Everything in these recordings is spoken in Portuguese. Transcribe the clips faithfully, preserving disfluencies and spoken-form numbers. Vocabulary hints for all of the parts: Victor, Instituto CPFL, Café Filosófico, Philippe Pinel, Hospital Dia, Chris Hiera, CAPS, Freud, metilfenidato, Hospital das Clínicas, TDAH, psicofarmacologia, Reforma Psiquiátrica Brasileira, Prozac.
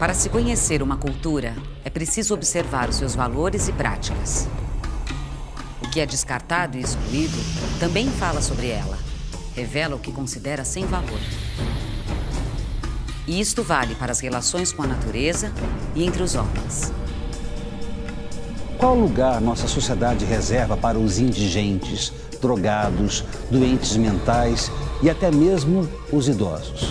Para se conhecer uma cultura, é preciso observar os seus valores e práticas. O que é descartado e excluído também fala sobre ela, revela o que considera sem valor. E isto vale para as relações com a natureza e entre os homens. Qual lugar nossa sociedade reserva para os indigentes, drogados, doentes mentais e até mesmo os idosos?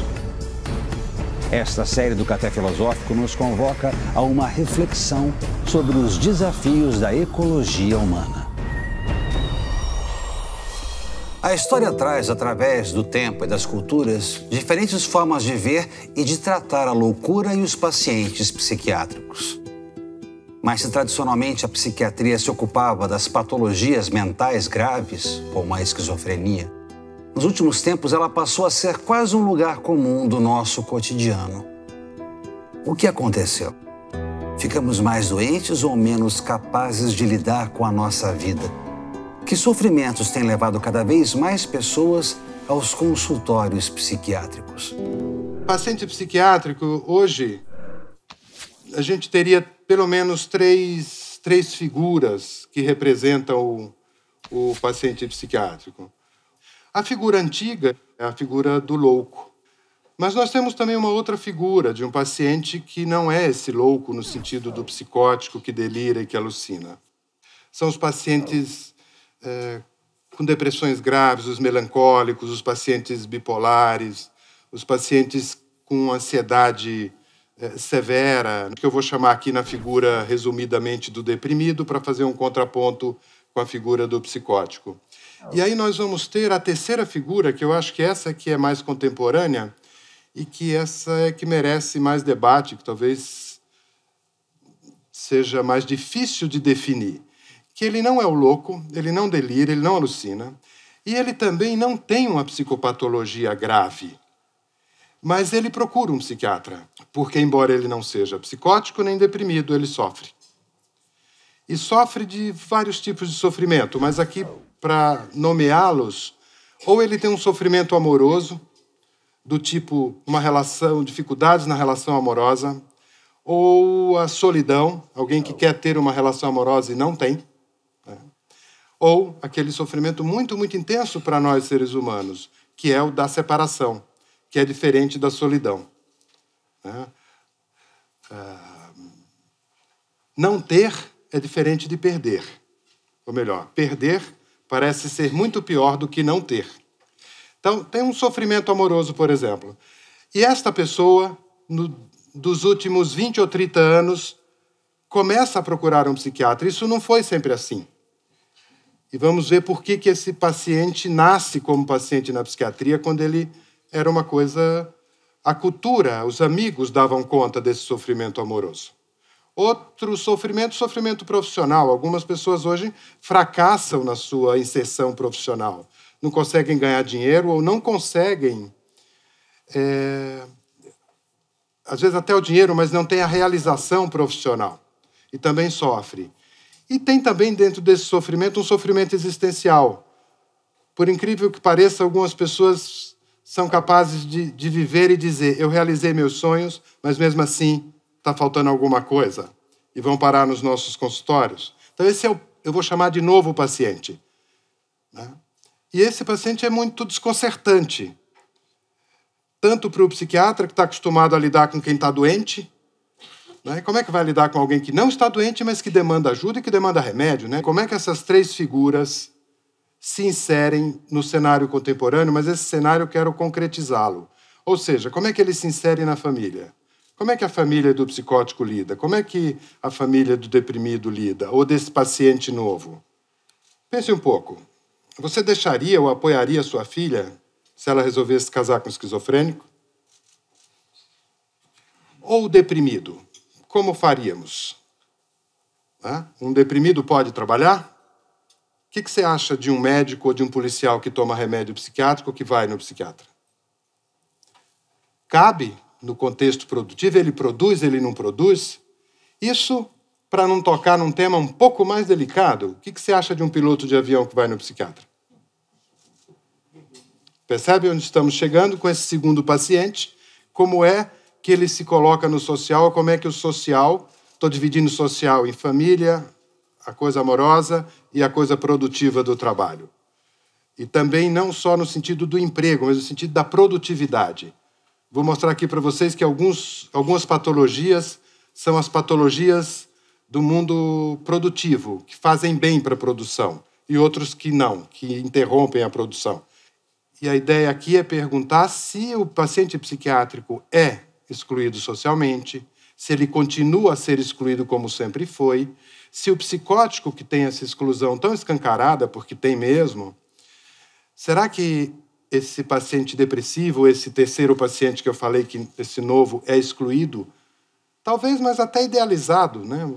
Esta série do Café Filosófico nos convoca a uma reflexão sobre os desafios da ecologia humana. A história traz, através do tempo e das culturas, diferentes formas de ver e de tratar a loucura e os pacientes psiquiátricos. Mas se tradicionalmente a psiquiatria se ocupava das patologias mentais graves, como a esquizofrenia, nos últimos tempos, ela passou a ser quase um lugar comum do nosso cotidiano. O que aconteceu? Ficamos mais doentes ou menos capazes de lidar com a nossa vida? Que sofrimentos têm levado cada vez mais pessoas aos consultórios psiquiátricos? Paciente psiquiátrico, hoje, a gente teria pelo menos três, três figuras que representam o, o paciente psiquiátrico. A figura antiga é a figura do louco. Mas nós temos também uma outra figura de um paciente que não é esse louco no sentido do psicótico que delira e que alucina. São os pacientes é, com depressões graves, os melancólicos, os pacientes bipolares, os pacientes com ansiedade é, severa, que eu vou chamar aqui na figura, resumidamente, do deprimido, para fazer um contraponto com a figura do psicótico. E aí nós vamos ter a terceira figura, que eu acho que essa que é mais contemporânea e que essa é que merece mais debate, que talvez seja mais difícil de definir, que ele não é o louco, ele não delira, ele não alucina, e ele também não tem uma psicopatologia grave. Mas ele procura um psiquiatra, porque, embora ele não seja psicótico nem deprimido, ele sofre. E sofre de vários tipos de sofrimento, mas aqui, para nomeá-los, ou ele tem um sofrimento amoroso, do tipo uma relação, dificuldades na relação amorosa, ou a solidão, alguém que quer ter uma relação amorosa e não tem, né? Ou aquele sofrimento muito, muito intenso para nós seres humanos, que é o da separação, que é diferente da solidão, né? Ah, não ter é diferente de perder, ou melhor, perder parece ser muito pior do que não ter. Então, tem um sofrimento amoroso, por exemplo. E esta pessoa, no, dos últimos vinte ou trinta anos, começa a procurar um psiquiatra. Isso não foi sempre assim. E vamos ver por que, que esse paciente nasce como paciente na psiquiatria, quando ele era uma coisa... A cultura, os amigos davam conta desse sofrimento amoroso. Outro sofrimento, sofrimento profissional. Algumas pessoas hoje fracassam na sua inserção profissional. Não conseguem ganhar dinheiro ou não conseguem, é, às vezes até o dinheiro, mas não tem a realização profissional. E também sofre. E tem também dentro desse sofrimento um sofrimento existencial. Por incrível que pareça, algumas pessoas são capazes de, de viver e dizer: eu realizei meus sonhos, mas mesmo assim... está faltando alguma coisa, e vão parar nos nossos consultórios. Então, esse é o, eu vou chamar de novo paciente, né? E esse paciente é muito desconcertante, tanto para o psiquiatra, que está acostumado a lidar com quem está doente, né? Como é que vai lidar com alguém que não está doente, mas que demanda ajuda e que demanda remédio, né? Como é que essas três figuras se inserem no cenário contemporâneo, mas esse cenário eu quero concretizá-lo. Ou seja, como é que eles se inserem na família? Como é que a família do psicótico lida? Como é que a família do deprimido lida? Ou desse paciente novo? Pense um pouco. Você deixaria ou apoiaria sua filha se ela resolvesse casar com um esquizofrênico? Ou o deprimido? Como faríamos? Um deprimido pode trabalhar? O que você acha de um médico ou de um policial que toma remédio psiquiátrico ou que vai no psiquiatra? Cabe? No contexto produtivo, ele produz, ele não produz. Isso, para não tocar num tema um pouco mais delicado, o que você acha de um piloto de avião que vai no psiquiatra? Percebe onde estamos chegando com esse segundo paciente? Como é que ele se coloca no social ou como é que o social... Estou dividindo social em família, a coisa amorosa e a coisa produtiva do trabalho. E também não só no sentido do emprego, mas no sentido da produtividade. Vou mostrar aqui para vocês que alguns, algumas patologias são as patologias do mundo produtivo, que fazem bem para a produção, e outros que não, que interrompem a produção. E a ideia aqui é perguntar se o paciente psiquiátrico é excluído socialmente, se ele continua a ser excluído como sempre foi, se o psicótico que tem essa exclusão tão escancarada, porque tem mesmo, será que esse paciente depressivo, esse terceiro paciente que eu falei, que esse novo, é excluído? Talvez, mas até idealizado, né?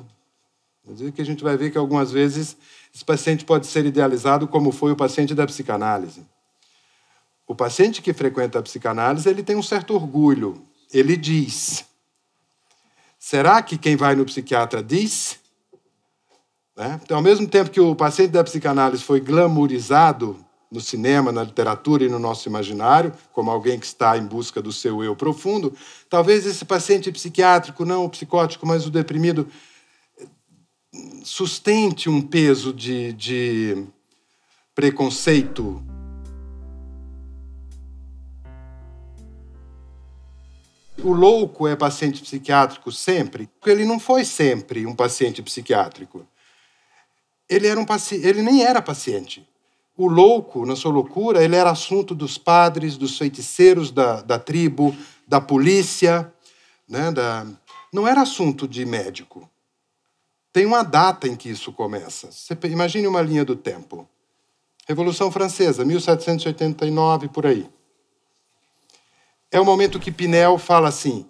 Quer dizer que a gente vai ver que algumas vezes esse paciente pode ser idealizado como foi o paciente da psicanálise. O paciente que frequenta a psicanálise, ele tem um certo orgulho, ele diz... Será que quem vai no psiquiatra diz? Né? Então, ao mesmo tempo que o paciente da psicanálise foi glamourizado no cinema, na literatura e no nosso imaginário, como alguém que está em busca do seu eu profundo, talvez esse paciente psiquiátrico, não o psicótico, mas o deprimido, sustente um peso de, de preconceito. O louco é paciente psiquiátrico sempre? Ele não foi sempre um paciente psiquiátrico. Ele, era um paci... ele nem era paciente. O louco, na sua loucura, ele era assunto dos padres, dos feiticeiros da, da tribo, da polícia. Né? Da... Não era assunto de médico. Tem uma data em que isso começa. Você imagine uma linha do tempo. Revolução Francesa, mil setecentos e oitenta e nove, por aí. É o momento que Pinel fala assim,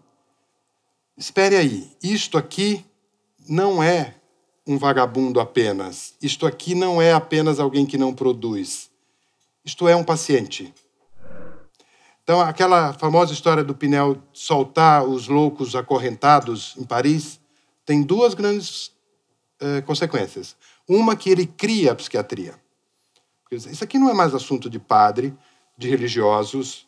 espere aí, isto aqui não é um vagabundo apenas, isto aqui não é apenas alguém que não produz, isto é um paciente. Então, aquela famosa história do Pinel soltar os loucos acorrentados em Paris tem duas grandes eh, consequências. Uma, que ele cria a psiquiatria. Isso aqui não é mais assunto de padre, de religiosos.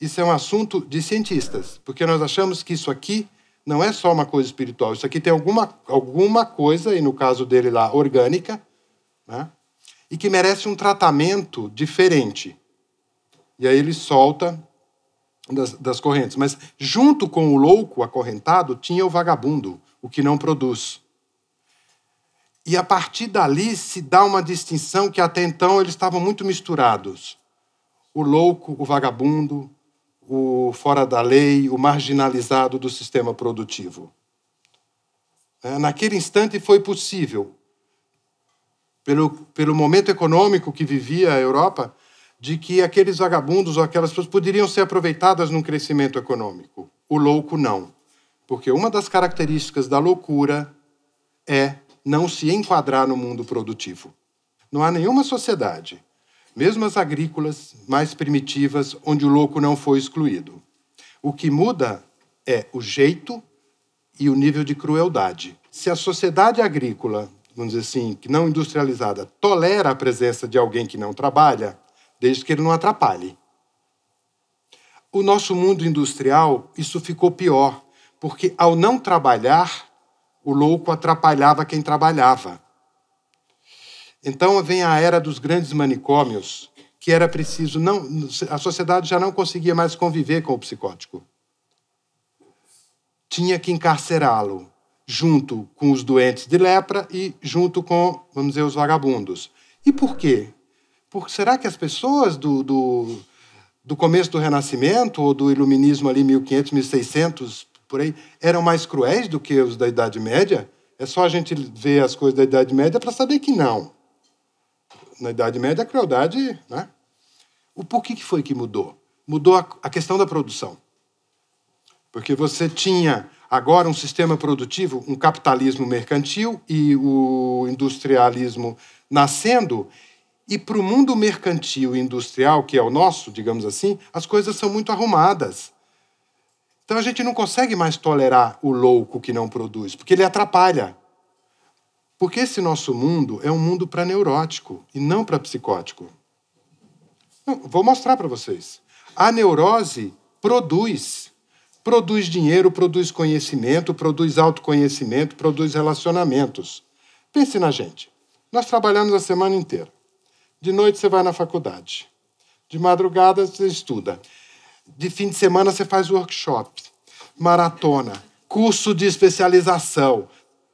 Isso é um assunto de cientistas, porque nós achamos que isso aqui não é só uma coisa espiritual, isso aqui tem alguma, alguma coisa, e no caso dele lá, orgânica, né? E que merece um tratamento diferente. E aí ele solta das, das correntes. Mas junto com o louco acorrentado tinha o vagabundo, o que não produz. E a partir dali se dá uma distinção que até então eles estavam muito misturados. O louco, o vagabundo... o fora da lei, o marginalizado do sistema produtivo. Naquele instante foi possível, pelo, pelo momento econômico que vivia a Europa, de que aqueles vagabundos ou aquelas pessoas poderiam ser aproveitadas num crescimento econômico. O louco não, porque uma das características da loucura é não se enquadrar no mundo produtivo. Não há nenhuma sociedade... mesmo as agrícolas mais primitivas, onde o louco não foi excluído. O que muda é o jeito e o nível de crueldade. Se a sociedade agrícola, vamos dizer assim, que não industrializada, tolera a presença de alguém que não trabalha, desde que ele não atrapalhe. O nosso mundo industrial, isso ficou pior, porque ao não trabalhar, o louco atrapalhava quem trabalhava. Então vem a era dos grandes manicômios, que era preciso... não, a sociedade já não conseguia mais conviver com o psicótico. Tinha que encarcerá-lo junto com os doentes de lepra e junto com, vamos dizer, os vagabundos. E por quê? Porque será que as pessoas do, do, do começo do Renascimento ou do Iluminismo ali, mil e quinhentos, mil e seiscentos, por aí, eram mais cruéis do que os da Idade Média? É só a gente ver as coisas da Idade Média para saber que não. Na Idade Média, a crueldade... né? O porquê que foi que mudou? Mudou a, a questão da produção. Porque você tinha agora um sistema produtivo, um capitalismo mercantil e o industrialismo nascendo, e para o mundo mercantil e industrial, que é o nosso, digamos assim, as coisas são muito arrumadas. Então a gente não consegue mais tolerar o louco que não produz, porque ele atrapalha. Porque esse nosso mundo é um mundo para neurótico e não para psicótico. Não, vou mostrar para vocês. A neurose produz. produz dinheiro, produz conhecimento, produz autoconhecimento, produz relacionamentos. Pense na gente. Nós trabalhamos a semana inteira. De noite você vai na faculdade. De madrugada você estuda. De fim de semana você faz workshop, maratona, curso de especialização.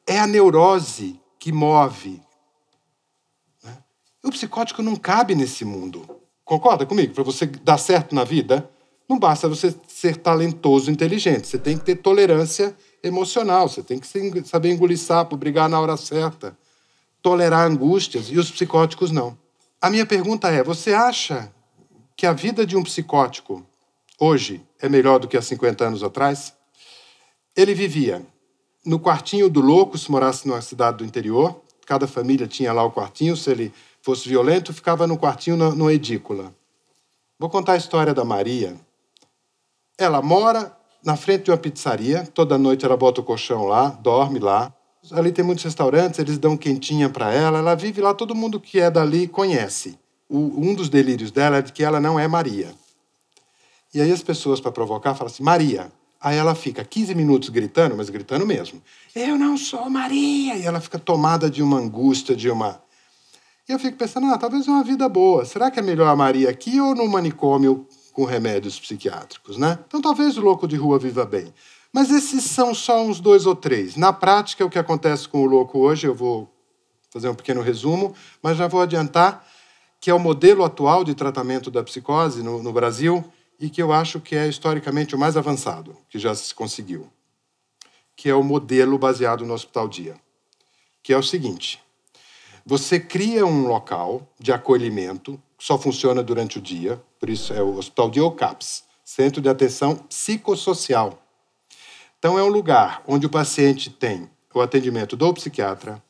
É a neurose que move. Né? O psicótico não cabe nesse mundo. Concorda comigo? Para você dar certo na vida, não basta você ser talentoso, inteligente. Você tem que ter tolerância emocional. Você tem que saber engolir sapo, brigar na hora certa, tolerar angústias. E os psicóticos não. A minha pergunta é, você acha que a vida de um psicótico hoje é melhor do que há cinquenta anos atrás? Ele vivia no quartinho do louco, se morasse numa cidade do interior. Cada família tinha lá o quartinho. Se ele fosse violento, ficava no quartinho, numa edícula. Vou contar a história da Maria. Ela mora na frente de uma pizzaria. Toda noite ela bota o colchão lá, dorme lá. Ali tem muitos restaurantes, eles dão quentinha para ela. Ela vive lá, todo mundo que é dali conhece. O, um dos delírios dela é de que ela não é Maria. E aí as pessoas, para provocar, falam assim, Maria. Aí ela fica quinze minutos gritando, mas gritando mesmo. Eu não sou Maria! E ela fica tomada de uma angústia, de uma... E eu fico pensando, ah, talvez é uma vida boa. Será que é melhor a Maria aqui ou no manicômio com remédios psiquiátricos, né? Então talvez o louco de rua viva bem. Mas esses são só uns dois ou três. Na prática, o que acontece com o louco hoje, eu vou fazer um pequeno resumo, mas já vou adiantar que é o modelo atual de tratamento da psicose no, no Brasil e que eu acho que é historicamente o mais avançado, que já se conseguiu, que é o modelo baseado no Hospital Dia, que é o seguinte, você cria um local de acolhimento, que só funciona durante o dia, por isso é o Hospital Dia ou CAPS, Centro de Atenção Psicossocial. Então é um lugar onde o paciente tem o atendimento do psiquiatra,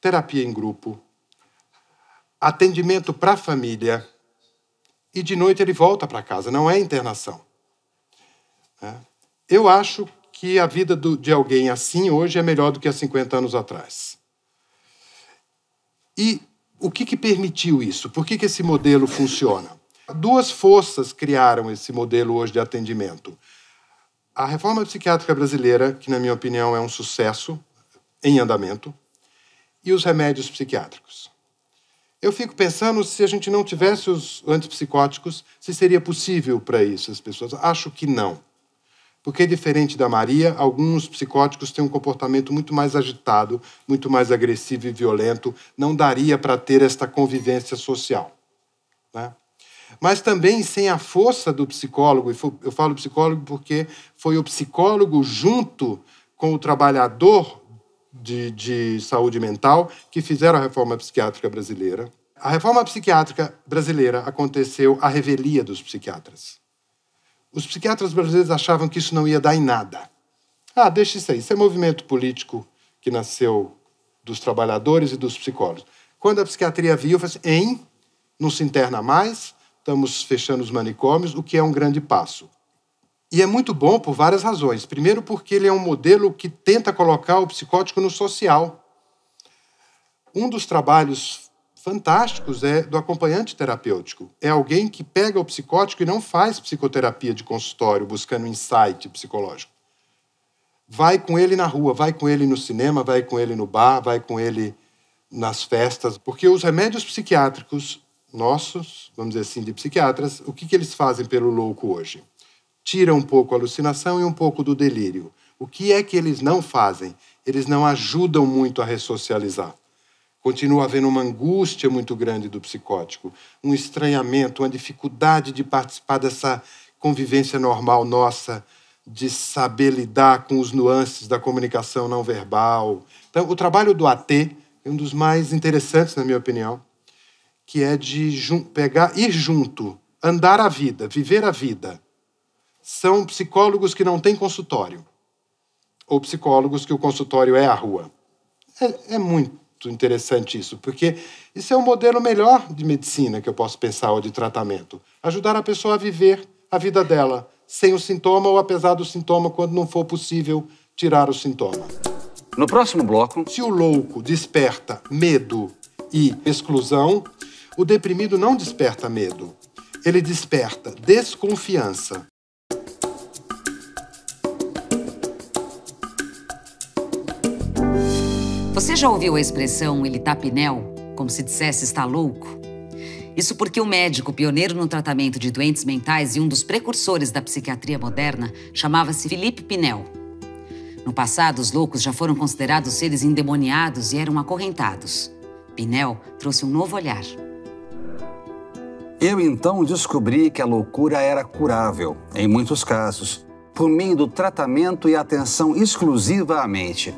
terapia em grupo, atendimento para a família e de noite ele volta para casa, não é internação. É. Eu acho que a vida do, de alguém assim hoje é melhor do que há cinquenta anos atrás. E o que, que permitiu isso? Por que, que esse modelo funciona? Duas forças criaram esse modelo hoje de atendimento. A Reforma Psiquiátrica Brasileira, que na minha opinião é um sucesso em andamento, e os remédios psiquiátricos. Eu fico pensando se a gente não tivesse os antipsicóticos, se seria possível para isso, as pessoas. Acho que não. Porque, diferente da Maria, alguns psicóticos têm um comportamento muito mais agitado, muito mais agressivo e violento. Não daria para ter esta convivência social. Né? Mas também sem a força do psicólogo, e eu falo psicólogo porque foi o psicólogo junto com o trabalhador De, de saúde mental, que fizeram a Reforma Psiquiátrica Brasileira. A Reforma Psiquiátrica Brasileira aconteceu à revelia dos psiquiatras. Os psiquiatras brasileiros achavam que isso não ia dar em nada. Ah, deixa isso aí. Isso é movimento político que nasceu dos trabalhadores e dos psicólogos. Quando a psiquiatria viu, falou assim, hein? Não se interna mais, estamos fechando os manicômios, o que é um grande passo. E é muito bom por várias razões. Primeiro, porque ele é um modelo que tenta colocar o psicótico no social. Um dos trabalhos fantásticos é do acompanhante terapêutico. É alguém que pega o psicótico e não faz psicoterapia de consultório, buscando insight psicológico. Vai com ele na rua, vai com ele no cinema, vai com ele no bar, vai com ele nas festas. Porque os remédios psiquiátricos nossos, vamos dizer assim, de psiquiatras, o que, que eles fazem pelo louco hoje? Tira um pouco a alucinação e um pouco do delírio. O que é que eles não fazem? Eles não ajudam muito a ressocializar. Continua havendo uma angústia muito grande do psicótico, um estranhamento, uma dificuldade de participar dessa convivência normal nossa, de saber lidar com os nuances da comunicação não verbal. Então, o trabalho do A T é um dos mais interessantes, na minha opinião, que é de pegar, ir junto, andar a vida, viver a vida. São psicólogos que não têm consultório, ou psicólogos que o consultório é a rua. É, é muito interessante isso, porque isso é um modelo melhor de medicina que eu posso pensar, ou de tratamento. Ajudar a pessoa a viver a vida dela, sem o sintoma ou apesar do sintoma, quando não for possível tirar o sintoma. No próximo bloco... Se o louco desperta medo e exclusão, o deprimido não desperta medo. Ele desperta desconfiança. Você já ouviu a expressão "ele tá Pinel", como se dissesse "está louco"? Isso porque o médico pioneiro no tratamento de doentes mentais e um dos precursores da psiquiatria moderna chamava-se Philippe Pinel. No passado, os loucos já foram considerados seres endemoniados e eram acorrentados. Pinel trouxe um novo olhar. Eu então descobri que a loucura era curável, em muitos casos, por meio do tratamento e atenção exclusiva à mente.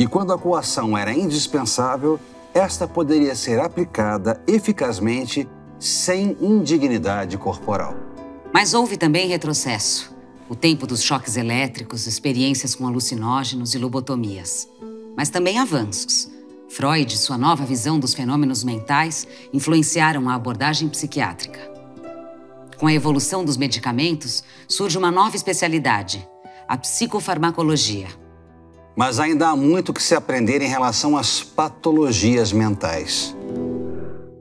E quando a coação era indispensável, esta poderia ser aplicada eficazmente sem indignidade corporal. Mas houve também retrocesso. O tempo dos choques elétricos, experiências com alucinógenos e lobotomias. Mas também avanços. Freud e sua nova visão dos fenômenos mentais influenciaram a abordagem psiquiátrica. Com a evolução dos medicamentos, surge uma nova especialidade, a psicofarmacologia. Mas ainda há muito que se aprender em relação às patologias mentais.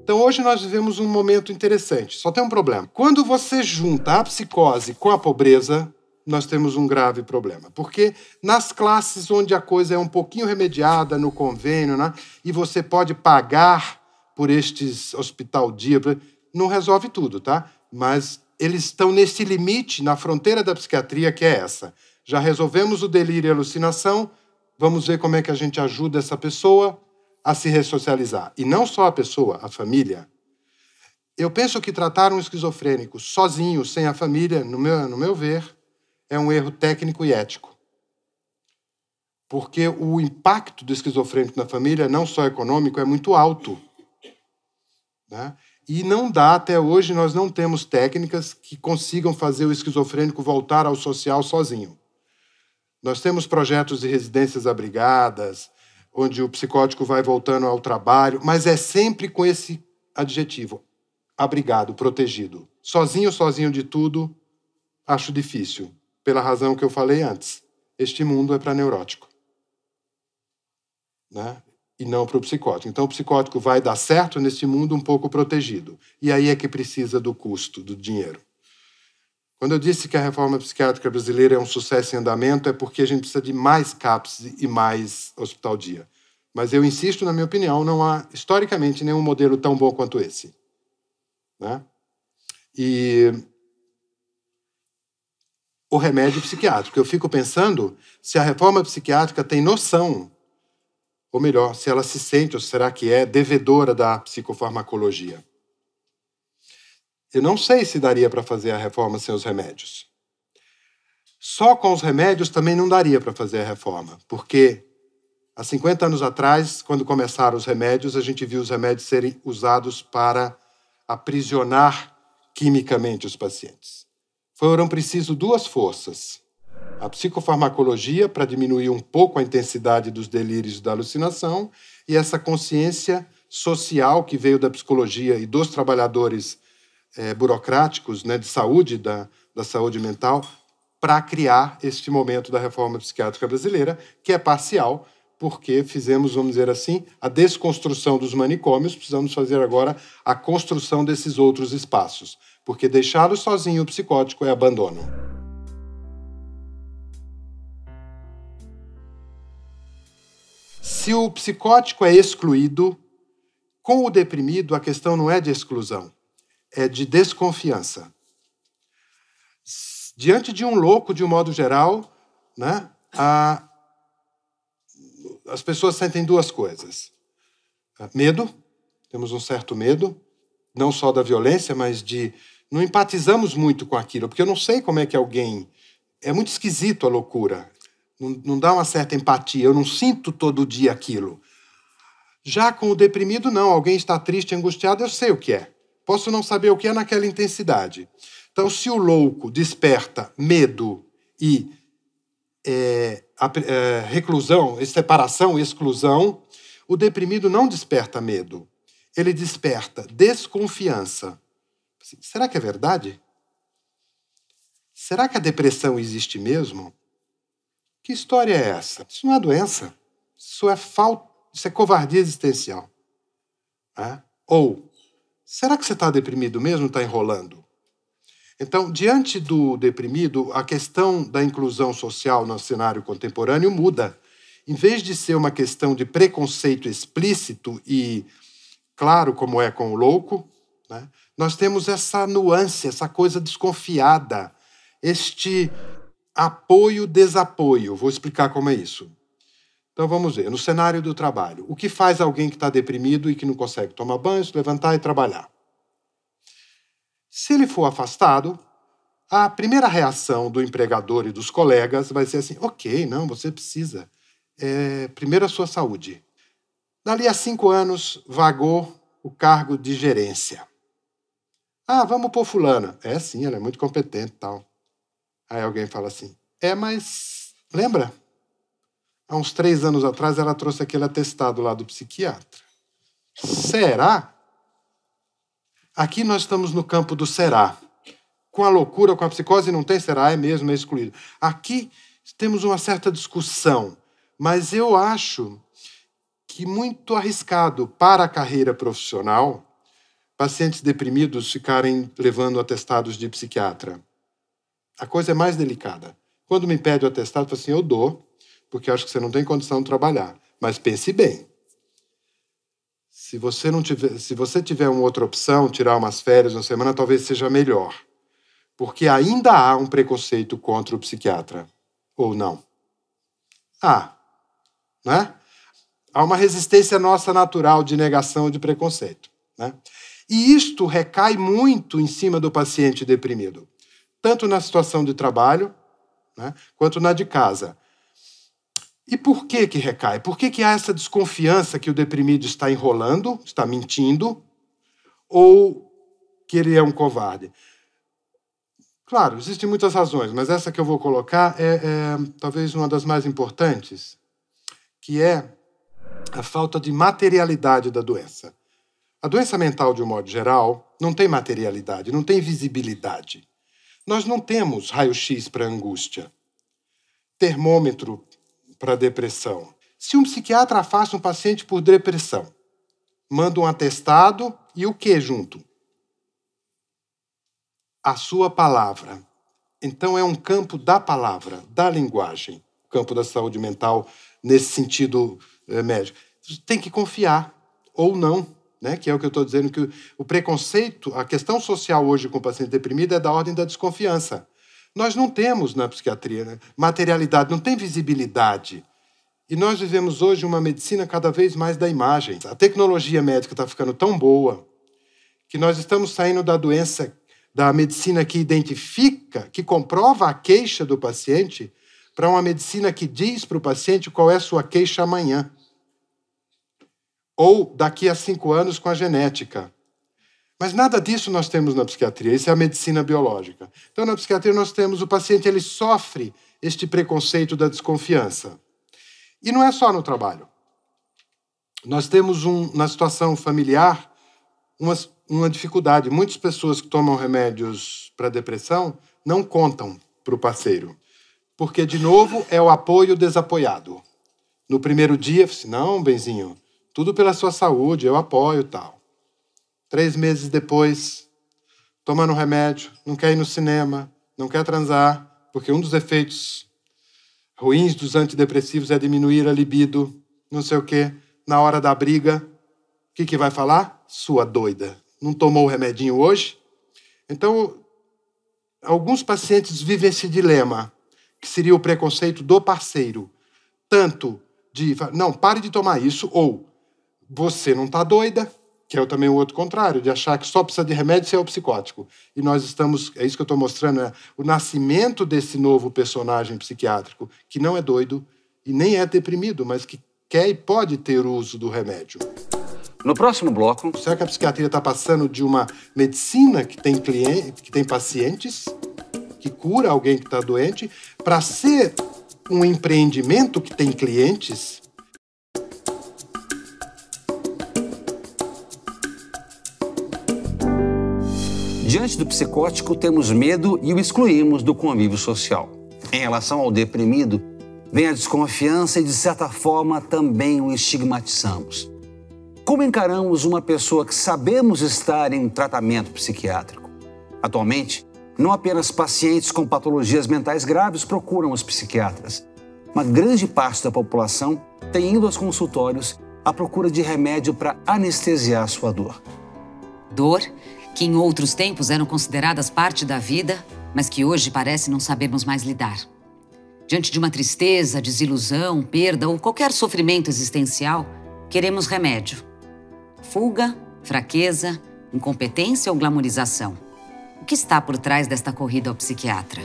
Então hoje nós vivemos um momento interessante, só tem um problema. Quando você junta a psicose com a pobreza, nós temos um grave problema. Porque nas classes onde a coisa é um pouquinho remediada no convênio, né, e você pode pagar por estes Hospital Dia, não resolve tudo, tá? Mas eles estão nesse limite, na fronteira da psiquiatria, que é essa. Já resolvemos o delírio e a alucinação, vamos ver como é que a gente ajuda essa pessoa a se ressocializar. E não só a pessoa, a família. Eu penso que tratar um esquizofrênico sozinho, sem a família, no meu, no meu ver, é um erro técnico e ético. Porque o impacto do esquizofrênico na família, não só econômico, é muito alto. Né? E não dá, até hoje, nós não temos técnicas que consigam fazer o esquizofrênico voltar ao social sozinho. Nós temos projetos de residências abrigadas, onde o psicótico vai voltando ao trabalho, mas é sempre com esse adjetivo, abrigado, protegido. Sozinho, sozinho de tudo, acho difícil, pela razão que eu falei antes. Este mundo é para neurótico, né? E não para o psicótico. Então o psicótico vai dar certo neste mundo um pouco protegido. E aí é que precisa do custo, do dinheiro. Quando eu disse que a reforma psiquiátrica brasileira é um sucesso em andamento, é porque a gente precisa de mais CAPS e mais Hospital Dia. Mas eu insisto, na minha opinião, não há, historicamente, nenhum modelo tão bom quanto esse. Né? E o remédio psiquiátrico. Eu fico pensando se a reforma psiquiátrica tem noção, ou melhor, se ela se sente, ou será que é, devedora da psicofarmacologia. Eu não sei se daria para fazer a reforma sem os remédios. Só com os remédios também não daria para fazer a reforma, porque há cinquenta anos atrás, quando começaram os remédios, a gente viu os remédios serem usados para aprisionar quimicamente os pacientes. Foram preciso duas forças. A psicofarmacologia, para diminuir um pouco a intensidade dos delírios e da alucinação, e essa consciência social que veio da psicologia e dos trabalhadores é, burocráticos, né, de saúde, da, da saúde mental, para criar este momento da reforma psiquiátrica brasileira, que é parcial, porque fizemos, vamos dizer assim, a desconstrução dos manicômios, precisamos fazer agora a construção desses outros espaços, porque deixá-lo sozinho o psicótico é abandono. Se o psicótico é excluído, com o deprimido a questão não é de exclusão, é de desconfiança. Diante de um louco, de um modo geral, né, a... as pessoas sentem duas coisas. Medo, temos um certo medo, não só da violência, mas de... Não empatizamos muito com aquilo, porque eu não sei como é que alguém... É muito esquisito a loucura. Não, não dá uma certa empatia, eu não sinto todo dia aquilo. Já com o deprimido, não. Alguém está triste, angustiado, eu sei o que é. Posso não saber o que é naquela intensidade. Então, se o louco desperta medo e é, a, é, reclusão, separação, exclusão, o deprimido não desperta medo. Ele desperta desconfiança. Será que é verdade? Será que a depressão existe mesmo? Que história é essa? Isso não é doença. Isso é falta, isso é covardia existencial. É? Ou, será que você está deprimido mesmo? Está enrolando? Então, diante do deprimido, a questão da inclusão social no cenário contemporâneo muda. em vez de ser uma questão de preconceito explícito e claro, como é com o louco, né, nós temos essa nuance, essa coisa desconfiada, este apoio-desapoio. Vou explicar como é isso. Então, vamos ver. No cenário do trabalho, o que faz alguém que está deprimido e que não consegue tomar banho, se levantar e trabalhar? Se ele for afastado, a primeira reação do empregador e dos colegas vai ser assim, ok, não, você precisa. É, primeiro a sua saúde. Dali a cinco anos, vagou o cargo de gerência. Ah, vamos pôr fulana. É, sim, ela é muito competente e tal. Aí alguém fala assim, é, mas lembra? Há uns três anos atrás, ela trouxe aquele atestado lá do psiquiatra. Será? Aqui nós estamos no campo do será. Com a loucura, com a psicose, não tem será, é mesmo, é excluído. Aqui temos uma certa discussão, mas eu acho que muito arriscado para a carreira profissional pacientes deprimidos ficarem levando atestados de psiquiatra. A coisa é mais delicada. Quando me pede o atestado, eu falo assim, eu dou, porque acho que você não tem condição de trabalhar. Mas pense bem. Se você, não tiver, se você tiver uma outra opção, tirar umas férias uma semana, talvez seja melhor. Porque ainda há um preconceito contra o psiquiatra. Ou não. Há. Né? Há uma resistência nossa natural de negação de preconceito. Né? E isto recai muito em cima do paciente deprimido. Tanto na situação de trabalho, né, quanto na de casa. E por que que recai? Por que que há essa desconfiança que o deprimido está enrolando, está mentindo, ou que ele é um covarde? Claro, existem muitas razões, mas essa que eu vou colocar é, é talvez uma das mais importantes, que é a falta de materialidade da doença. A doença mental, de um modo geral, não tem materialidade, não tem visibilidade. Nós não temos raio-x para angústia, termômetro para depressão. Se um psiquiatra afasta um paciente por depressão, manda um atestado e o que junto? A sua palavra. Então é um campo da palavra, da linguagem, o campo da saúde mental nesse sentido é, médico. Tem que confiar ou não, né? Que é o que eu estou dizendo, que o preconceito, a questão social hoje com o paciente deprimido é da ordem da desconfiança. Nós não temos na psiquiatria, né, materialidade, não tem visibilidade. E nós vivemos hoje uma medicina cada vez mais da imagem. A tecnologia médica está ficando tão boa que nós estamos saindo da doença, da medicina que identifica, que comprova a queixa do paciente, para uma medicina que diz para o paciente qual é a sua queixa amanhã. Ou daqui a cinco anos com a genética. Mas nada disso nós temos na psiquiatria, isso é a medicina biológica. Então, na psiquiatria, nós temos o paciente, ele sofre este preconceito da desconfiança. E não é só no trabalho. Nós temos, um, na situação familiar, uma, uma dificuldade. Muitas pessoas que tomam remédios para depressão não contam para o parceiro. Porque, de novo, é o apoio desapoiado. No primeiro dia, assim, não, benzinho, tudo pela sua saúde, eu apoio e tal. Três meses depois, tomando remédio, não quer ir no cinema, não quer transar, porque um dos efeitos ruins dos antidepressivos é diminuir a libido, não sei o quê. Na hora da briga, o que, que vai falar? Sua doida. Não tomou o remedinho hoje? Então, alguns pacientes vivem esse dilema, que seria o preconceito do parceiro. Tanto de, não, pare de tomar isso, ou você não está doida, que é também o outro contrário, de achar que só precisa de remédio se é o psicótico. E nós estamos, é isso que eu estou mostrando, é o nascimento desse novo personagem psiquiátrico, que não é doido e nem é deprimido, mas que quer e pode ter o uso do remédio. No próximo bloco... Será que a psiquiatria está passando de uma medicina que tem cliente, que tem pacientes, que cura alguém que está doente, para ser um empreendimento que tem clientes... Diante do psicótico, temos medo e o excluímos do convívio social. Em relação ao deprimido, vem a desconfiança e, de certa forma, também o estigmatizamos. Como encaramos uma pessoa que sabemos estar em tratamento psiquiátrico? Atualmente, não apenas pacientes com patologias mentais graves procuram os psiquiatras, Uma grande parte da população tem ido aos consultórios à procura de remédio para anestesiar sua dor. Dor, que em outros tempos eram consideradas parte da vida, mas que hoje parece não sabermos mais lidar. Diante de uma tristeza, desilusão, perda ou qualquer sofrimento existencial, queremos remédio. Fuga, fraqueza, incompetência ou glamorização? O que está por trás desta corrida ao psiquiatra?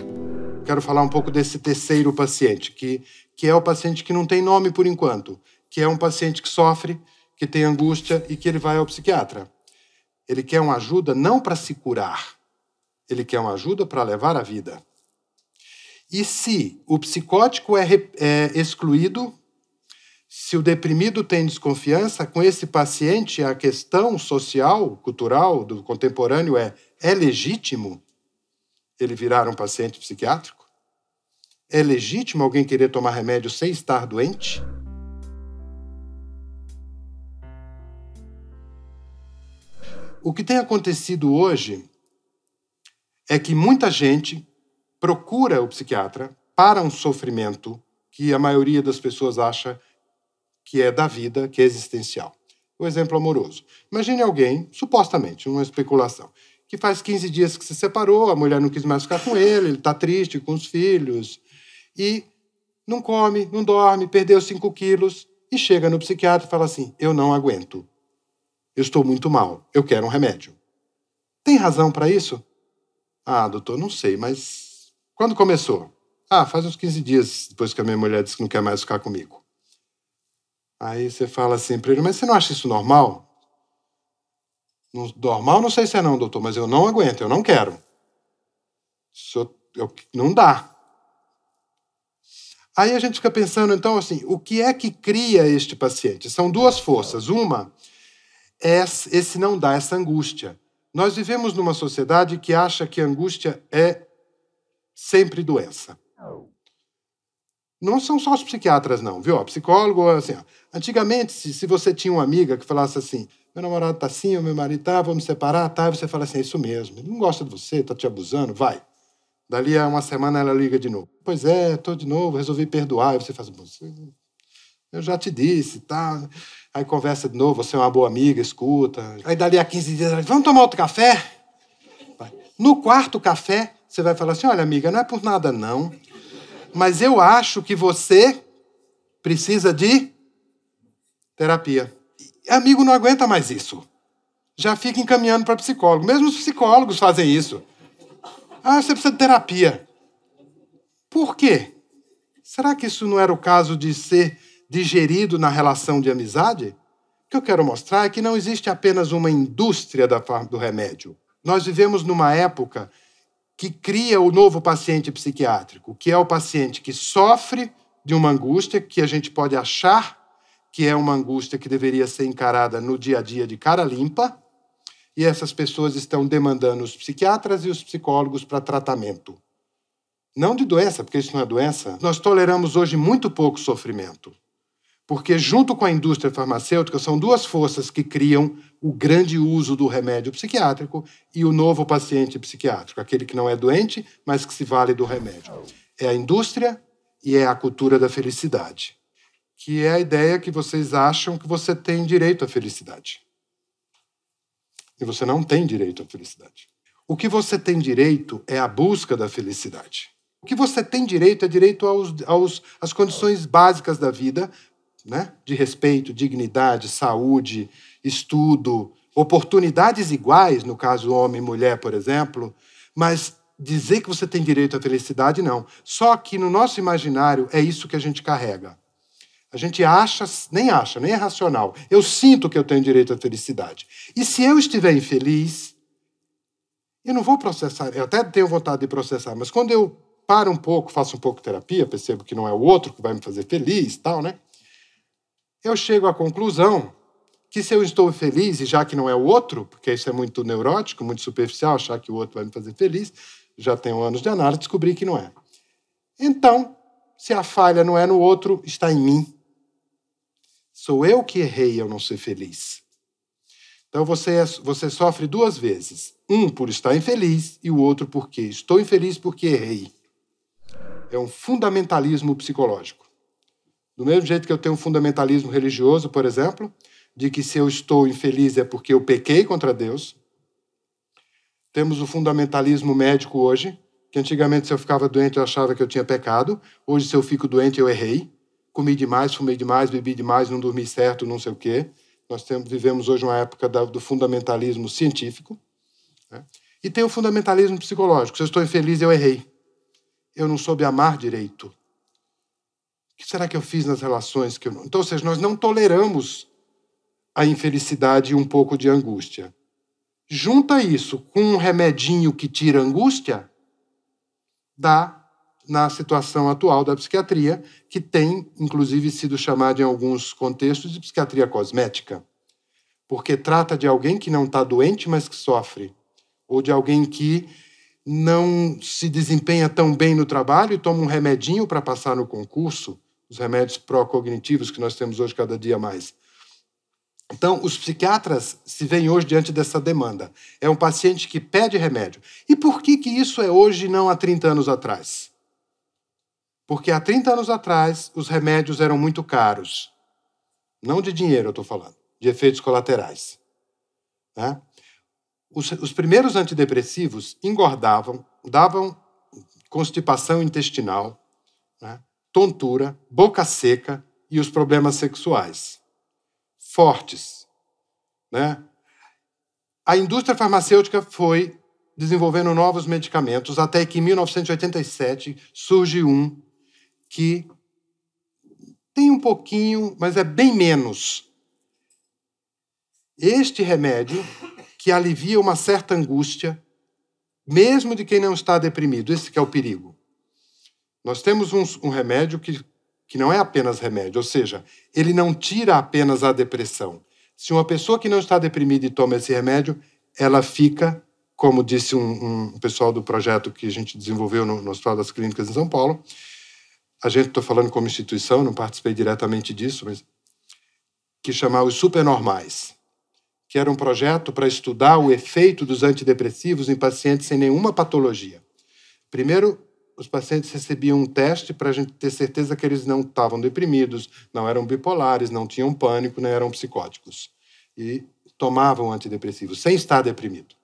Quero falar um pouco desse terceiro paciente, que, que é o paciente que não tem nome por enquanto, que é um paciente que sofre, que tem angústia e que ele vai ao psiquiatra. Ele quer uma ajuda não para se curar, ele quer uma ajuda para levar a vida. E se o psicótico é, é excluído, se o deprimido tem desconfiança, com esse paciente a questão social, cultural, do contemporâneo é, é legítimo ele virar um paciente psiquiátrico? É legítimo alguém querer tomar remédio sem estar doente? O que tem acontecido hoje é que muita gente procura o psiquiatra para um sofrimento que a maioria das pessoas acha que é da vida, que é existencial. Um exemplo amoroso. Imagine alguém, supostamente, uma especulação, que faz quinze dias que se separou, a mulher não quis mais ficar com ele, ele está triste com os filhos, e não come, não dorme, perdeu cinco quilos, e chega no psiquiatra e fala assim, eu não aguento, eu estou muito mal, eu quero um remédio. Tem razão para isso? Ah, doutor, não sei, mas... Quando começou? Ah, faz uns quinze dias depois que a minha mulher disse que não quer mais ficar comigo. Aí você fala assim para ele, mas você não acha isso normal? Normal não sei se é não, doutor, mas eu não aguento, eu não quero. Eu, eu, não dá. Aí a gente fica pensando, então, assim, o que é que cria este paciente? São duas forças. Uma é esse não dá, essa angústia. Nós vivemos numa sociedade que acha que a angústia é sempre doença. Não são só os psiquiatras, não, viu? Psicólogo, assim, ó. Antigamente, se, se você tinha uma amiga que falasse assim, meu namorado tá assim, meu marido tá, vamos separar, tá, e você fala assim, é isso mesmo, ele não gosta de você, tá te abusando, vai. Dali a uma semana ela liga de novo. Pois é, tô de novo, resolvi perdoar, e você faz, eu já te disse, tá. Aí conversa de novo, você é uma boa amiga, escuta. Aí dali a quinze dias, ela, vamos tomar outro café? Vai. No quarto café, você vai falar assim, olha, amiga, não é por nada, não, mas eu acho que você precisa de terapia. E amigo não aguenta mais isso. Já fica encaminhando para psicólogo. Mesmo os psicólogos fazem isso. Ah, você precisa de terapia. Por quê? Será que isso não era o caso de ser digerido na relação de amizade? O que eu quero mostrar é que não existe apenas uma indústria do remédio. Nós vivemos numa época que cria o novo paciente psiquiátrico, que é o paciente que sofre de uma angústia que a gente pode achar que é uma angústia que deveria ser encarada no dia a dia de cara limpa, e essas pessoas estão demandando os psiquiatras e os psicólogos para tratamento. Não de doença, porque isso não é doença. Nós toleramos hoje muito pouco sofrimento, porque junto com a indústria farmacêutica são duas forças que criam o grande uso do remédio psiquiátrico e o novo paciente psiquiátrico, aquele que não é doente, mas que se vale do remédio. É a indústria e é a cultura da felicidade, que é a ideia que vocês acham que você tem direito à felicidade. E você não tem direito à felicidade. O que você tem direito é a busca da felicidade. O que você tem direito é direito aos, aos, às condições básicas da vida, né? De respeito, dignidade, saúde, estudo, oportunidades iguais, no caso homem e mulher, por exemplo, mas dizer que você tem direito à felicidade, não. Só que no nosso imaginário é isso que a gente carrega. A gente acha, nem acha, nem é racional. Eu sinto que eu tenho direito à felicidade. E se eu estiver infeliz, eu não vou processar, eu até tenho vontade de processar, mas quando eu paro um pouco, faço um pouco de terapia, percebo que não é o outro que vai me fazer feliz, tal, né? Eu chego à conclusão que se eu estou feliz, e já que não é o outro, porque isso é muito neurótico, muito superficial, achar que o outro vai me fazer feliz, já tenho anos de análise, descobri que não é. Então, se a falha não é no outro, está em mim. Sou eu que errei ao não ser feliz. Então, você, você sofre duas vezes. Um por estar infeliz e o outro porque estou infeliz porque errei. É um fundamentalismo psicológico. Do mesmo jeito que eu tenho um fundamentalismo religioso, por exemplo, de que se eu estou infeliz é porque eu pequei contra Deus. Temos o fundamentalismo médico hoje, que antigamente se eu ficava doente eu achava que eu tinha pecado. Hoje se eu fico doente eu errei. Comi demais, fumei demais, bebi demais, não dormi certo, não sei o quê. Nós temos, vivemos hoje uma época da, do fundamentalismo científico. Né? E tem o fundamentalismo psicológico. Se eu estou infeliz, eu errei. Eu não soube amar direito. O que será que eu fiz nas relações que eu não... Então, ou seja, nós não toleramos a infelicidade e um pouco de angústia. Junta isso com um remedinho que tira a angústia, dá... na situação atual da psiquiatria, que tem, inclusive, sido chamada em alguns contextos de psiquiatria cosmética, porque trata de alguém que não está doente, mas que sofre, ou de alguém que não se desempenha tão bem no trabalho e toma um remedinho para passar no concurso, os remédios pró-cognitivos que nós temos hoje cada dia mais. Então, os psiquiatras se veem hoje diante dessa demanda. É um paciente que pede remédio. E por que que isso é hoje e não há trinta anos atrás? Porque há trinta anos atrás, os remédios eram muito caros. Não de dinheiro, eu estou falando, de efeitos colaterais. Né? Os, os primeiros antidepressivos engordavam, davam constipação intestinal, né? Tontura, boca seca e os problemas sexuais. Fortes. Né? A indústria farmacêutica foi desenvolvendo novos medicamentos, até que em mil novecentos e oitenta e sete surge um que tem um pouquinho, mas é bem menos. Este remédio que alivia uma certa angústia, mesmo de quem não está deprimido. Esse que é o perigo. Nós temos um, um remédio que, que não é apenas remédio, ou seja, ele não tira apenas a depressão. Se uma pessoa que não está deprimida e toma esse remédio, ela fica, como disse um, um pessoal do projeto que a gente desenvolveu no, no Hospital das Clínicas em São Paulo, a gente, estou falando como instituição, não participei diretamente disso, mas que chamava os supernormais, que era um projeto para estudar o efeito dos antidepressivos em pacientes sem nenhuma patologia. Primeiro, os pacientes recebiam um teste para a gente ter certeza que eles não estavam deprimidos, não eram bipolares, não tinham pânico, não eram psicóticos. E tomavam antidepressivos sem estar deprimido.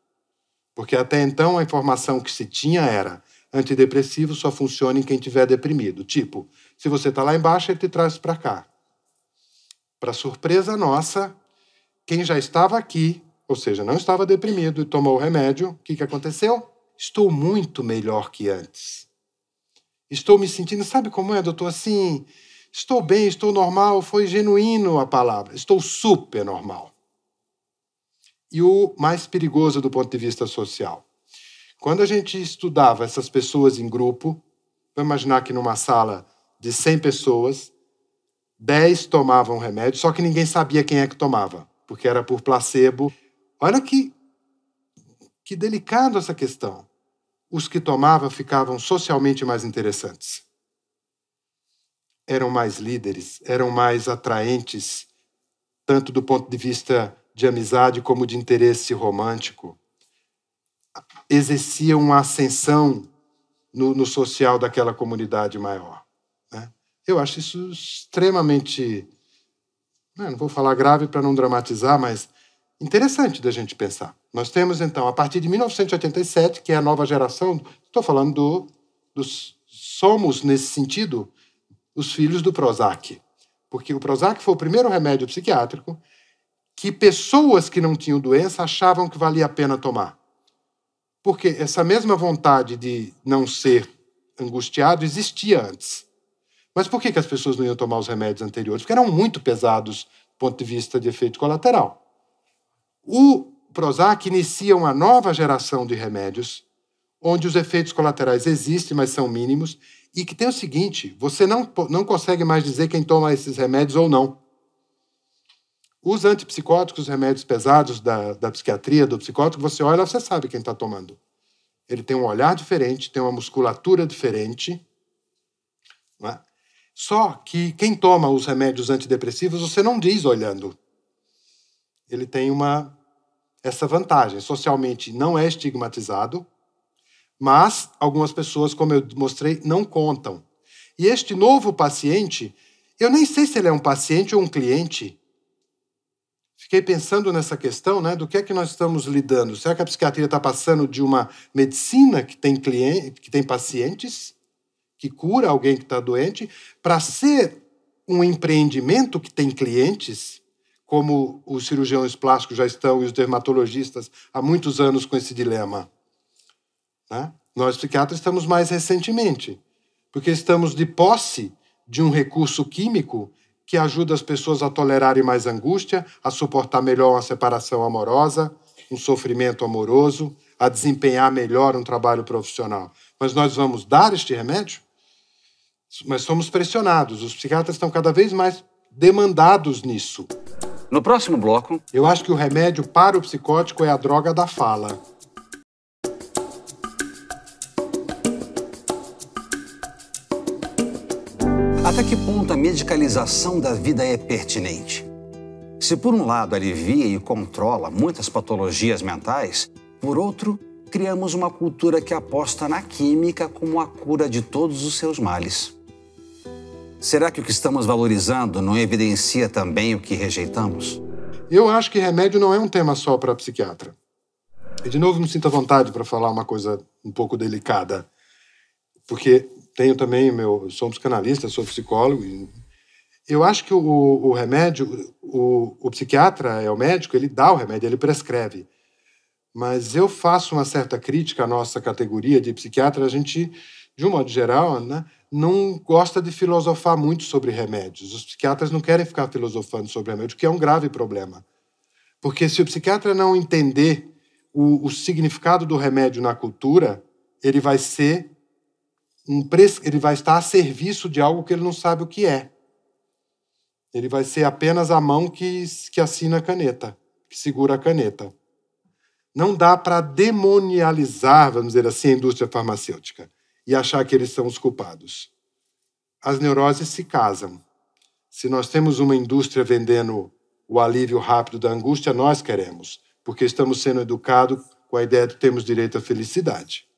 Porque até então a informação que se tinha era: antidepressivo só funciona em quem estiver deprimido. Tipo, se você está lá embaixo, ele te traz para cá. Para surpresa nossa, quem já estava aqui, ou seja, não estava deprimido e tomou o remédio, o que, que aconteceu? Estou muito melhor que antes. Estou me sentindo, sabe como é, doutor? Assim, estou bem, estou normal, foi genuíno a palavra. Estou super normal. E o mais perigoso do ponto de vista social. Quando a gente estudava essas pessoas em grupo, vamos imaginar que numa sala de cem pessoas, dez tomavam remédio, só que ninguém sabia quem é que tomava, porque era por placebo. Olha que, que delicado essa questão. Os que tomavam ficavam socialmente mais interessantes. Eram mais líderes, eram mais atraentes, tanto do ponto de vista de amizade como de interesse romântico. Exercia uma ascensão no, no social daquela comunidade maior. Né? Eu acho isso extremamente... Não vou falar grave para não dramatizar, mas interessante da gente pensar. Nós temos, então, a partir de mil novecentos e oitenta e sete, que é a nova geração, estou falando do, dos... Somos, nesse sentido, os filhos do Prozac. Porque o Prozac foi o primeiro remédio psiquiátrico que pessoas que não tinham doença achavam que valia a pena tomar. Porque essa mesma vontade de não ser angustiado existia antes. Mas por que que as pessoas não iam tomar os remédios anteriores? Porque eram muito pesados do ponto de vista de efeito colateral. O Prozac inicia uma nova geração de remédios onde os efeitos colaterais existem, mas são mínimos, e que tem o seguinte: você não, não consegue mais dizer quem toma esses remédios ou não. Os antipsicóticos, os remédios pesados da, da psiquiatria, do psicótico, você olha, você sabe quem está tomando. Ele tem um olhar diferente, tem uma musculatura diferente. Não é? Só que quem toma os remédios antidepressivos, você não diz olhando. Ele tem uma, essa vantagem. Socialmente não é estigmatizado, mas algumas pessoas, como eu mostrei, não contam. E este novo paciente Eu nem sei se ele é um paciente ou um cliente. Fiquei pensando nessa questão, né, do que é que nós estamos lidando. Será que a psiquiatria está passando de uma medicina que tem, cliente, que tem pacientes, que cura alguém que está doente, para ser um empreendimento que tem clientes, como os cirurgiões plásticos já estão e os dermatologistas há muitos anos com esse dilema? Né? Nós, psiquiatras, estamos mais recentemente, porque estamos de posse de um recurso químico que ajuda as pessoas a tolerarem mais angústia, a suportar melhor uma separação amorosa, um sofrimento amoroso, a desempenhar melhor um trabalho profissional. Mas nós vamos dar este remédio? Mas somos pressionados. Os psiquiatras estão cada vez mais demandados nisso. No próximo bloco... Eu acho que o remédio para o psicótico é a droga da fala. Até que ponto a medicalização da vida é pertinente? Se por um lado alivia e controla muitas patologias mentais, por outro, criamos uma cultura que aposta na química como a cura de todos os seus males. Será que o que estamos valorizando não evidencia também o que rejeitamos? Eu acho que remédio não é um tema só para psiquiatra. E, de novo, me sinto à vontade para falar uma coisa um pouco delicada, porque... Tenho também, meu, sou um psicanalista, sou psicólogo. E eu acho que o, o remédio, o, o psiquiatra é o médico, ele dá o remédio, ele prescreve. Mas eu faço uma certa crítica à nossa categoria de psiquiatra. A gente, de um modo geral, né, não gosta de filosofar muito sobre remédios. Os psiquiatras não querem ficar filosofando sobre remédios, que é um grave problema. Porque se o psiquiatra não entender o, o significado do remédio na cultura, ele vai ser... Um pres... ele vai estar a serviço de algo que ele não sabe o que é. Ele vai ser apenas a mão que, que assina a caneta, que segura a caneta. Não dá para demonializar, vamos dizer assim, a indústria farmacêutica e achar que eles são os culpados. As neuroses se casam. Se nós temos uma indústria vendendo o alívio rápido da angústia, nós queremos, porque estamos sendo educados com a ideia de que temos direito à felicidade.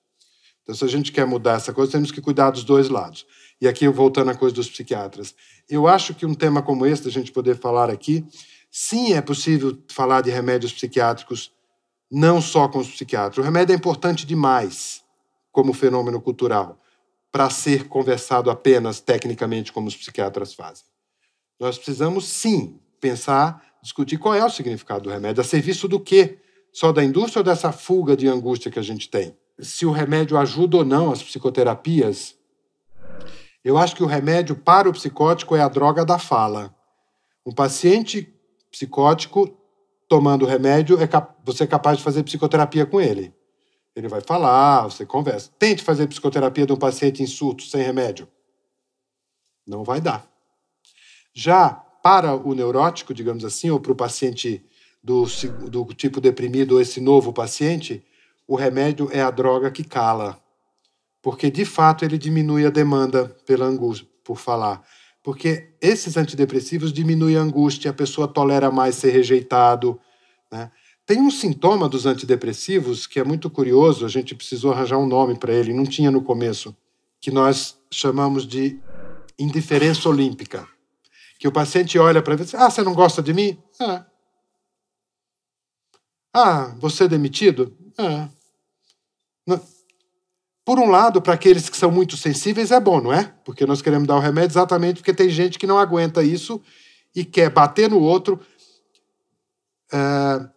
Então, se a gente quer mudar essa coisa, temos que cuidar dos dois lados. E aqui, voltando à coisa dos psiquiatras, eu acho que um tema como esse, da gente poder falar aqui, sim, é possível falar de remédios psiquiátricos, não só com os psiquiatras. O remédio é importante demais como fenômeno cultural para ser conversado apenas tecnicamente como os psiquiatras fazem. Nós precisamos, sim, pensar, discutir qual é o significado do remédio, a serviço do quê? Só da indústria ou dessa fuga de angústia que a gente tem? Se o remédio ajuda ou não as psicoterapias. Eu acho que o remédio para o psicótico é a droga da fala. Um paciente psicótico tomando remédio, é cap... você é capaz de fazer psicoterapia com ele. Ele vai falar, você conversa. Tente fazer psicoterapia de um paciente em surto sem remédio. Não vai dar. Já para o neurótico, digamos assim, ou para o paciente do, do tipo deprimido, ou esse novo paciente, o remédio é a droga que cala, porque, de fato, ele diminui a demanda pela angústia, por falar. Porque esses antidepressivos diminuem a angústia, a pessoa tolera mais ser rejeitado. Né? Tem um sintoma dos antidepressivos que é muito curioso, a gente precisou arranjar um nome para ele, não tinha no começo, que nós chamamos de indiferença olímpica. Que o paciente olha para ele e diz, ah, você não gosta de mim? Ah, ah você é demitido? Ah. Por um lado, para aqueles que são muito sensíveis é bom, não é? Porque nós queremos dar o remédio exatamente porque tem gente que não aguenta isso e quer bater no outro. Uh,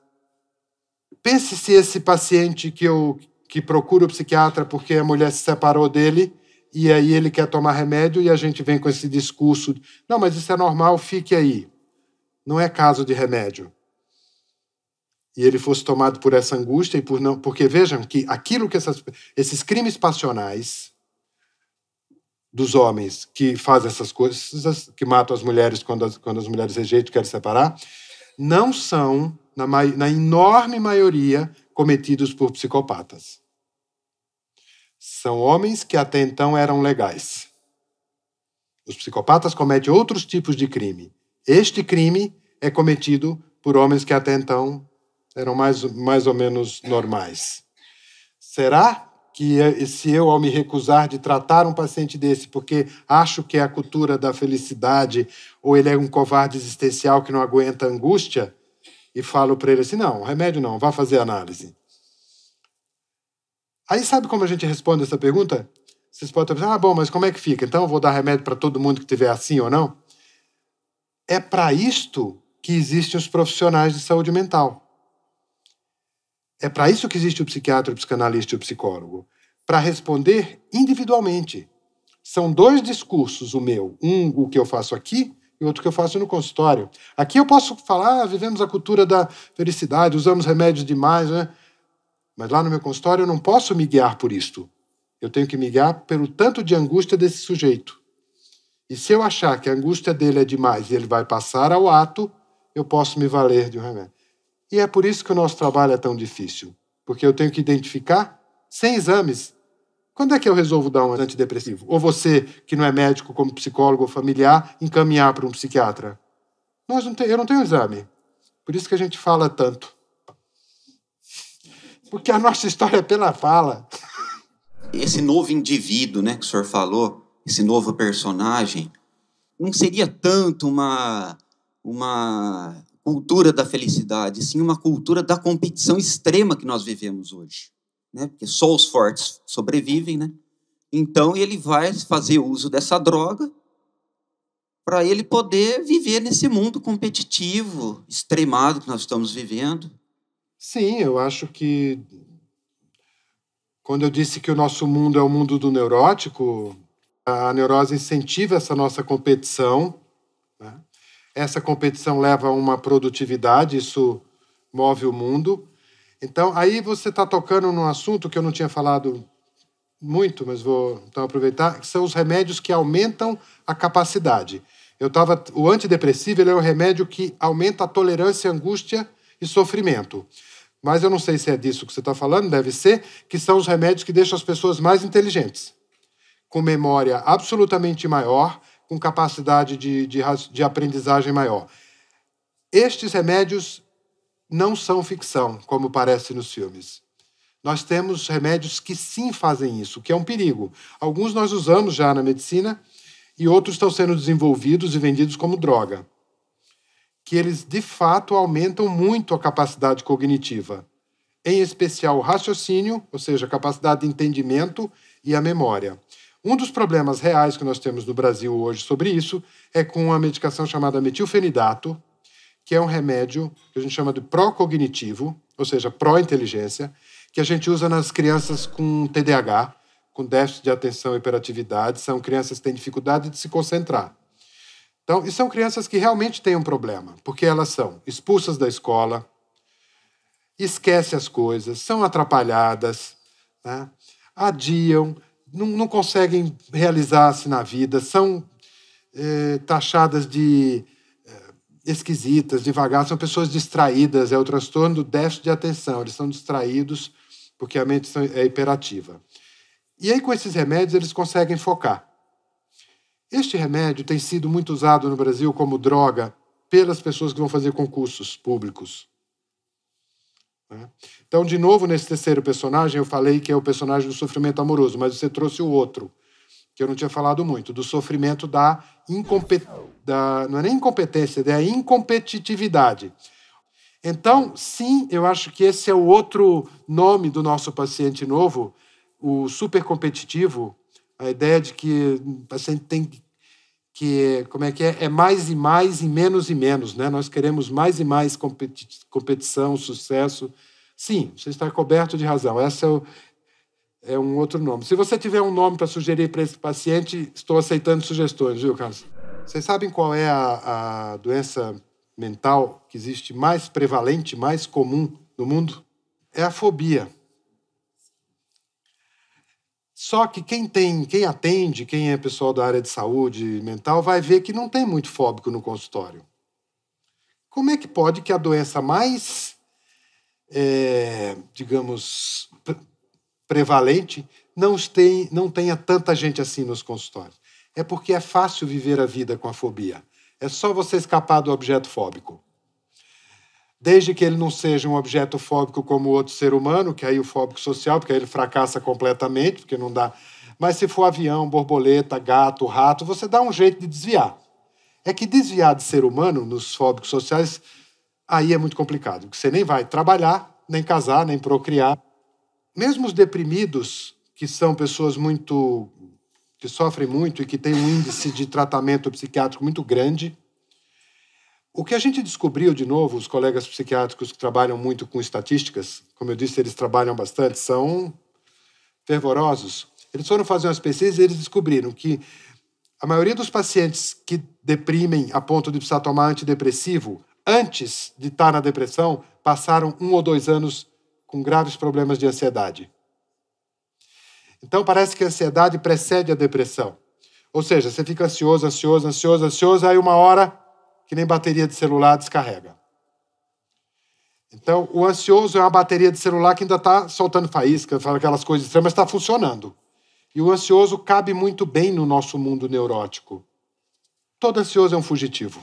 pense se esse paciente que, eu, que procura o psiquiatra porque a mulher se separou dele e aí ele quer tomar remédio e a gente vem com esse discurso, não, mas isso é normal, fique aí. Não é caso de remédio. E ele fosse tomado por essa angústia e por não... Porque vejam que aquilo que essas, esses crimes passionais dos homens que fazem essas coisas, que matam as mulheres quando as, quando as mulheres rejeitam e querem separar, não são, na, na enorme maioria, cometidos por psicopatas. São homens que até então eram legais. Os psicopatas cometem outros tipos de crime. Este crime é cometido por homens que até então... eram mais, mais ou menos normais. Será que se eu, ao me recusar de tratar um paciente desse porque acho que é a cultura da felicidade ou ele é um covarde existencial que não aguenta angústia, e falo para ele assim, não, remédio não, vá fazer análise. Aí sabe como a gente responde essa pergunta? Vocês podem pensar, ah, bom, mas como é que fica? Então eu vou dar remédio para todo mundo que tiver assim ou não? É para isto que existem os profissionais de saúde mental. É para isso que existe o psiquiatra, o psicanalista e o psicólogo. Para responder individualmente. São dois discursos, o meu. Um, o que eu faço aqui, e outro que eu faço no consultório. Aqui eu posso falar, ah, vivemos a cultura da felicidade, usamos remédios demais, né? Mas lá no meu consultório eu não posso me guiar por isto. Eu tenho que me guiar pelo tanto de angústia desse sujeito. E se eu achar que a angústia dele é demais e ele vai passar ao ato, eu posso me valer de um remédio. E é por isso que o nosso trabalho é tão difícil. Porque eu tenho que identificar, sem exames, quando é que eu resolvo dar um antidepressivo? Ou você, que não é médico, como psicólogo ou familiar, encaminhar para um psiquiatra? Nós não tem, eu não tenho exame. Por isso que a gente fala tanto. Porque a nossa história é pela fala. Esse novo indivíduo, né, que o senhor falou, esse novo personagem, não seria tanto uma... uma... cultura da felicidade, sim, uma cultura da competição extrema que nós vivemos hoje, né? Porque só os fortes sobrevivem, né? Então ele vai fazer uso dessa droga para ele poder viver nesse mundo competitivo, extremado que nós estamos vivendo. Sim, eu acho que quando eu disse que o nosso mundo é o mundo do neurótico, a neurose incentiva essa nossa competição, né? Essa competição leva a uma produtividade, isso move o mundo. Então, aí você está tocando num assunto que eu não tinha falado muito, mas vou então aproveitar, que são os remédios que aumentam a capacidade. Eu tava, o antidepressivo ele é um remédio que aumenta a tolerância, angústia e sofrimento. Mas eu não sei se é disso que você está falando, deve ser, que são os remédios que deixam as pessoas mais inteligentes, com memória absolutamente maior, com capacidade de, de, de aprendizagem maior. Estes remédios não são ficção, como parece nos filmes. Nós temos remédios que sim fazem isso, que é um perigo. Alguns nós usamos já na medicina e outros estão sendo desenvolvidos e vendidos como droga, que eles, de fato, aumentam muito a capacidade cognitiva, em especial o raciocínio, ou seja, a capacidade de entendimento e a memória. Um dos problemas reais que nós temos no Brasil hoje sobre isso é com uma medicação chamada metilfenidato, que é um remédio que a gente chama de pró-cognitivo, ou seja, pró-inteligência, que a gente usa nas crianças com T D A H, com déficit de atenção e hiperatividade. São crianças que têm dificuldade de se concentrar. Então, e são crianças que realmente têm um problema, porque elas são expulsas da escola, esquecem as coisas, são atrapalhadas, né? Adiam... Não, não conseguem realizar-se na vida, são é, taxadas de é, esquisitas, devagar, são pessoas distraídas, é o transtorno do déficit de atenção, eles são distraídos porque a mente é hiperativa. E aí, com esses remédios, eles conseguem focar. Este remédio tem sido muito usado no Brasil como droga pelas pessoas que vão fazer concursos públicos. Então, de novo, nesse terceiro personagem, eu falei que é o personagem do sofrimento amoroso, mas você trouxe o outro, que eu não tinha falado muito, do sofrimento da incompetência, não é nem incompetência, é a incompetitividade. Então, sim, eu acho que esse é o outro nome do nosso paciente novo, o supercompetitivo, a ideia de que o paciente tem que, como é que é? É mais e mais e menos e menos, né? Nós queremos mais e mais competi competição, sucesso. Sim, você está coberto de razão. Esse é, o, é um outro nome. Se você tiver um nome para sugerir para esse paciente, estou aceitando sugestões, viu, Carlos? Vocês sabem qual é a, a doença mental que existe mais prevalente, mais comum no mundo? É a fobia. Só que quem tem, quem atende, quem é pessoal da área de saúde mental, vai ver que não tem muito fóbico no consultório. Como é que pode que a doença mais, é, digamos, prevalente não, tem, não tenha tanta gente assim nos consultórios? É porque é fácil viver a vida com a fobia. É só você escapar do objeto fóbico. desde que ele não seja um objeto fóbico como outro ser humano, que aí o fóbico social, porque aí ele fracassa completamente, porque não dá. Mas se for avião, borboleta, gato, rato, você dá um jeito de desviar. É que desviar de ser humano nos fóbicos sociais, aí é muito complicado, porque você nem vai trabalhar, nem casar, nem procriar. Mesmo os deprimidos, que são pessoas muito... que sofrem muito e que têm um índice de tratamento psiquiátrico muito grande, o que a gente descobriu, de novo, os colegas psiquiátricos que trabalham muito com estatísticas, como eu disse, eles trabalham bastante, são fervorosos. Eles foram fazer umas pesquisas e eles descobriram que a maioria dos pacientes que deprimem a ponto de precisar tomar antidepressivo, antes de estar na depressão, passaram um ou dois anos com graves problemas de ansiedade. Então, parece que a ansiedade precede a depressão. Ou seja, você fica ansioso, ansioso, ansioso, ansioso, aí uma hora... que nem bateria de celular descarrega. Então, o ansioso é uma bateria de celular que ainda está soltando faísca, fala aquelas coisas estranhas, mas está funcionando. E o ansioso cabe muito bem no nosso mundo neurótico. Todo ansioso é um fugitivo.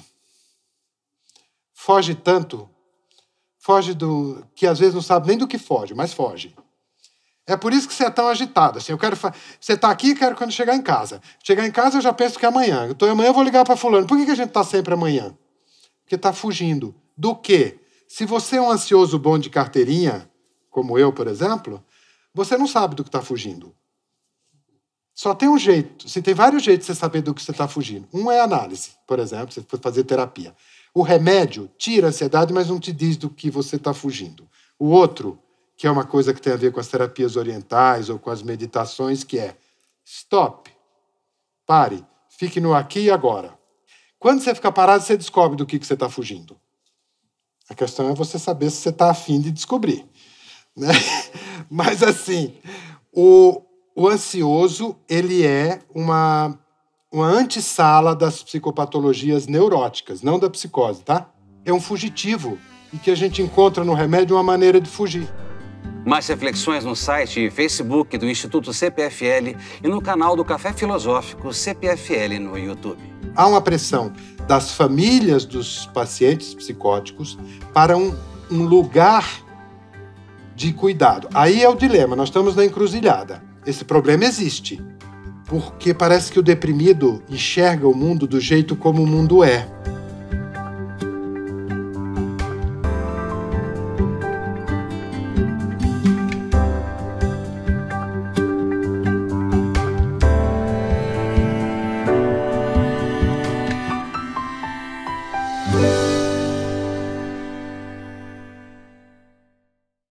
Foge tanto, foge do... que às vezes não sabe nem do que foge, mas foge. É por isso que você é tão agitado. Assim, eu quero fa... Você está aqui e quero quando chegar em casa. Chegar em casa eu já penso que é amanhã. Então amanhã eu vou ligar para fulano. Por que, que a gente está sempre amanhã? Porque está fugindo. Do quê? Se você é um ansioso bom de carteirinha, como eu, por exemplo, você não sabe do que está fugindo. Só tem um jeito. Assim, tem vários jeitos de você saber do que você está fugindo. Um é análise, por exemplo, você pode fazer terapia. O remédio tira a ansiedade, mas não te diz do que você está fugindo. O outro... que é uma coisa que tem a ver com as terapias orientais ou com as meditações, que é stop, pare, fique no aqui e agora. Quando você fica parado, você descobre do que, que você está fugindo. A questão é você saber se você está afim de descobrir. Né? Mas, assim, o, o ansioso, ele é uma, uma antessala das psicopatologias neuróticas, não da psicose, tá? É um fugitivo e que a gente encontra no remédio uma maneira de fugir. Mais reflexões no site e Facebook do Instituto C P F L e no canal do Café Filosófico C P F L no YouTube. Há uma pressão das famílias dos pacientes psicóticos para um, um lugar de cuidado. Aí é o dilema, nós estamos na encruzilhada. Esse problema existe, porque parece que o deprimido enxerga o mundo do jeito como o mundo é.